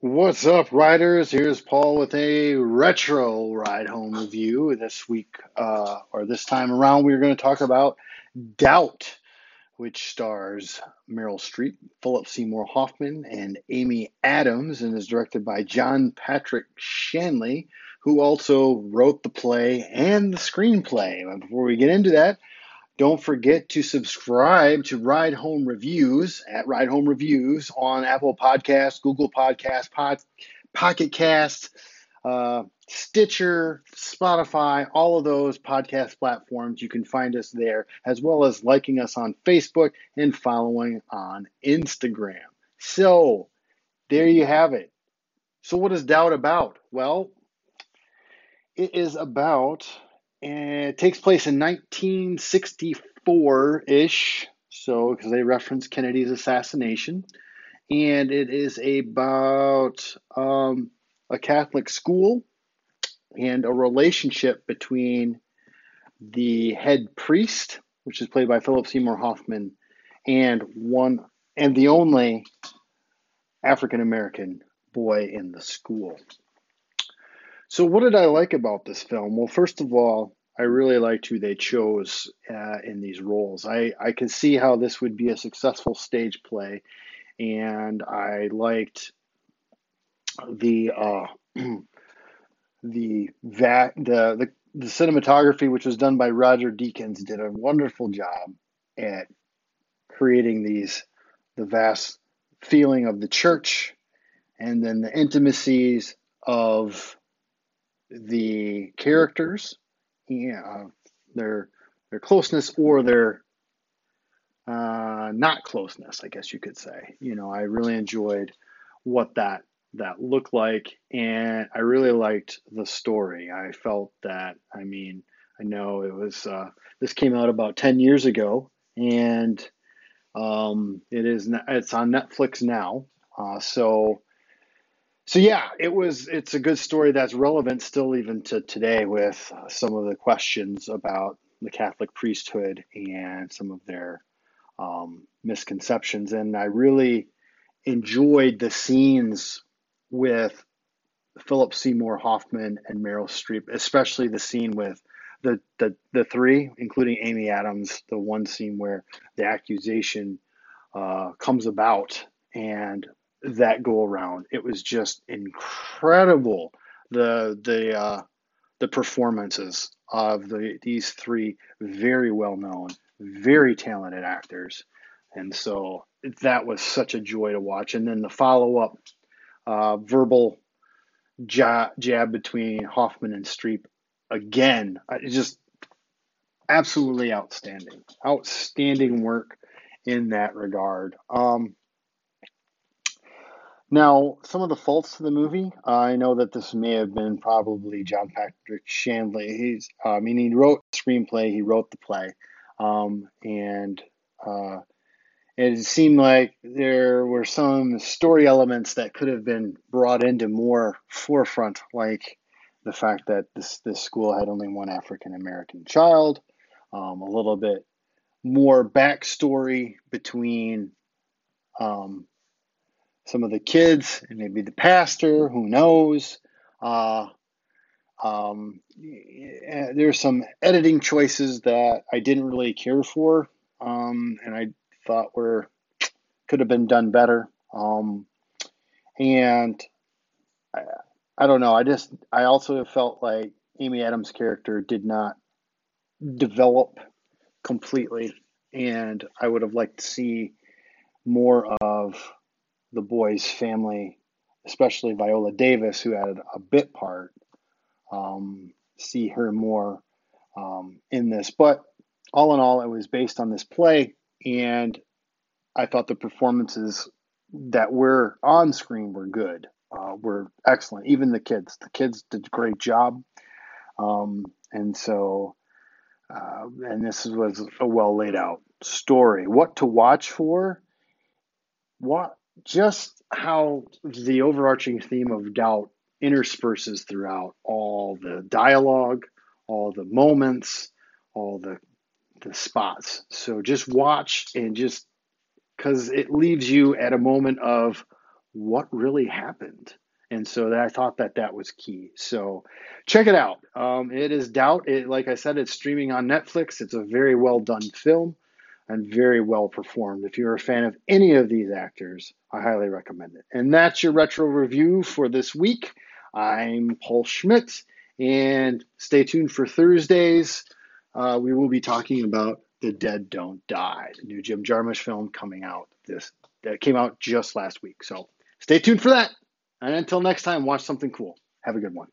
What's up, writers? Here's Paul with a retro ride home review this week, or this time around. We're going to talk about Doubt, which stars Meryl Streep, Philip Seymour Hoffman, and Amy Adams, and is directed by John Patrick Shanley, who also wrote the play and the screenplay. But before we get into that, don't forget to subscribe to Ride Home Reviews at Ride Home Reviews on Apple Podcasts, Google Podcasts, Pocket Casts, Stitcher, Spotify, all of those podcast platforms. You can find us there, as well as liking us on Facebook and following on Instagram. So there you have it. So what is Doubt about? Well, it is about... it takes place in 1964-ish, so because they reference Kennedy's assassination, and it is about a Catholic school and a relationship between the head priest, which is played by Philip Seymour Hoffman, and one and the only African American boy in the school. So what did I like about this film? Well, first of all, I really liked who they chose in these roles. I could see how this would be a successful stage play, and I liked the cinematography, which was done by Roger Deakins, did a wonderful job at creating the vast feeling of the church, and then the intimacies of the characters, their closeness or their not closeness, I guess you could say. You know, I really enjoyed what that looked like, and I really liked the story. I felt that, I mean, I know it was this came out about 10 years ago, and it's on Netflix now. So yeah, it's a good story that's relevant still even to today, with some of the questions about the Catholic priesthood and some of their misconceptions. And I really enjoyed the scenes with Philip Seymour Hoffman and Meryl Streep, especially the scene with the three, including Amy Adams, the one scene where the accusation comes about and that go around. It was just incredible, the performances of these three very well known, very talented actors, and so that was such a joy to watch. And then the follow up verbal jab between Hoffman and Streep again, just absolutely outstanding work in that regard. Now, some of the faults to the movie, I know that this may have been probably John Patrick Shanley. He wrote the screenplay, he wrote the play, and it seemed like there were some story elements that could have been brought into more forefront, like the fact that this school had only one African American child, a little bit more backstory between some of the kids, and maybe the pastor, who knows. There's some editing choices that I didn't really care for, and I thought could have been done better. And I don't know. I also felt like Amy Adams' character did not develop completely, and I would have liked to see more of the boys' family, especially Viola Davis, who had a bit part, see her more in this. But all in all, it was based on this play, and I thought the performances that were on screen were good, were excellent. Even the kids. The kids did a great job. And so, and this was a well laid out story. What to watch for? Just how the overarching theme of doubt intersperses throughout all the dialogue, all the moments, all the spots. So just watch, and just because it leaves you at a moment of what really happened. And so I thought that that was key. So check it out. It is Doubt. Like I said, it's streaming on Netflix. It's a very well done film and very well performed. If you're a fan of any of these actors, I highly recommend it. And that's your retro review for this week. I'm Paul Schmidt, and stay tuned for Thursdays. We will be talking about The Dead Don't Die, the new Jim Jarmusch film coming out that came out just last week. So stay tuned for that. And until next time, watch something cool. Have a good one.